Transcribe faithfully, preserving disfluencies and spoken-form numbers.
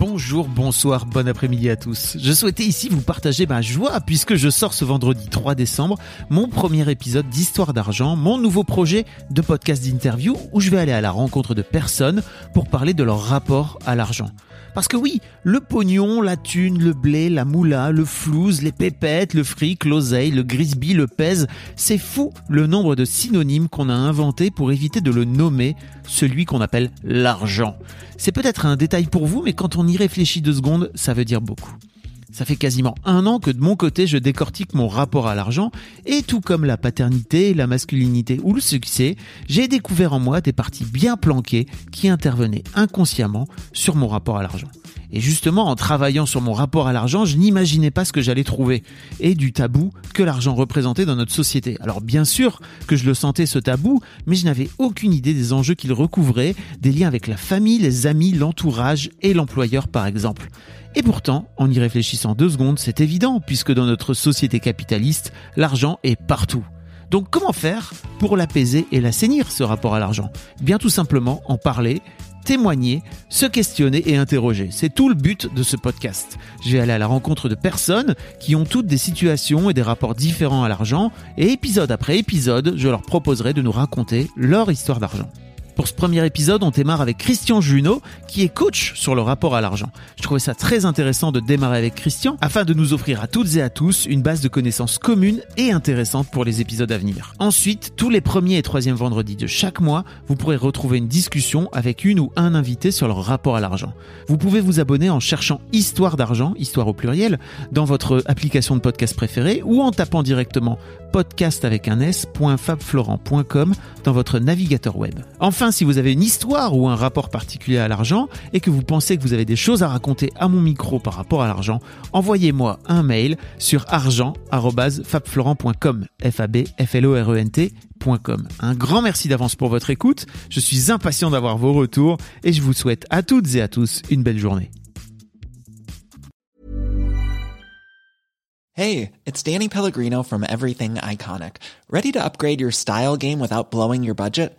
Bonjour, bonsoir, bon après-midi à tous. Je souhaitais ici vous partager ma joie puisque je sors ce vendredi trois décembre mon premier épisode d'Histoire d'Argent, mon nouveau projet de podcast d'interview où je vais aller à la rencontre de personnes pour parler de leur rapport à l'argent. Parce que oui, le pognon, la thune, le blé, la moula, le flouze, les pépettes, le fric, l'oseille, le grisby, le pèse, c'est fou le nombre de synonymes qu'on a inventés pour éviter de le nommer, celui qu'on appelle l'argent. C'est peut-être un détail pour vous, mais quand on y Y réfléchit deux secondes, ça veut dire beaucoup. Ça fait quasiment un an que de mon côté, je décortique mon rapport à l'argent et tout comme la paternité, la masculinité ou le succès, j'ai découvert en moi des parties bien planquées qui intervenaient inconsciemment sur mon rapport à l'argent. Et justement, en travaillant sur mon rapport à l'argent, je n'imaginais pas ce que j'allais trouver et du tabou que l'argent représentait dans notre société. Alors bien sûr que je le sentais ce tabou, mais je n'avais aucune idée des enjeux qu'il recouvrait, des liens avec la famille, les amis, l'entourage et l'employeur par exemple. Et pourtant, en y réfléchissant deux secondes, c'est évident puisque dans notre société capitaliste, l'argent est partout. Donc comment faire pour l'apaiser et l'assainir ce rapport à l'argent ? Bien tout simplement en parler, témoigner, se questionner et interroger. C'est tout le but de ce podcast. Je vais aller à la rencontre de personnes qui ont toutes des situations et des rapports différents à l'argent et épisode après épisode, je leur proposerai de nous raconter leur histoire d'argent. Pour ce premier épisode, on démarre avec Christian Junot, qui est coach sur le rapport à l'argent. Je trouvais ça très intéressant de démarrer avec Christian, afin de nous offrir à toutes et à tous une base de connaissances communes et intéressantes pour les épisodes à venir. Ensuite, tous les premiers et troisièmes vendredis de chaque mois, vous pourrez retrouver une discussion avec une ou un invité sur leur rapport à l'argent. Vous pouvez vous abonner en cherchant Histoire d'Argent, histoire au pluriel, dans votre application de podcast préférée, ou en tapant directement podcast avec un s.fabflorent point com dans votre navigateur web. Enfin, Enfin, si vous avez une histoire ou un rapport particulier à l'argent et que vous pensez que vous avez des choses à raconter à mon micro par rapport à l'argent, envoyez-moi un mail sur argent arobase fabflorent point com, F A B F L O R E N T point com. Un grand merci d'avance pour votre écoute, je suis impatient d'avoir vos retours et je vous souhaite à toutes et à tous une belle journée. Hey, it's Danny Pellegrino from Everything Iconic. Ready to upgrade your style game without blowing your budget?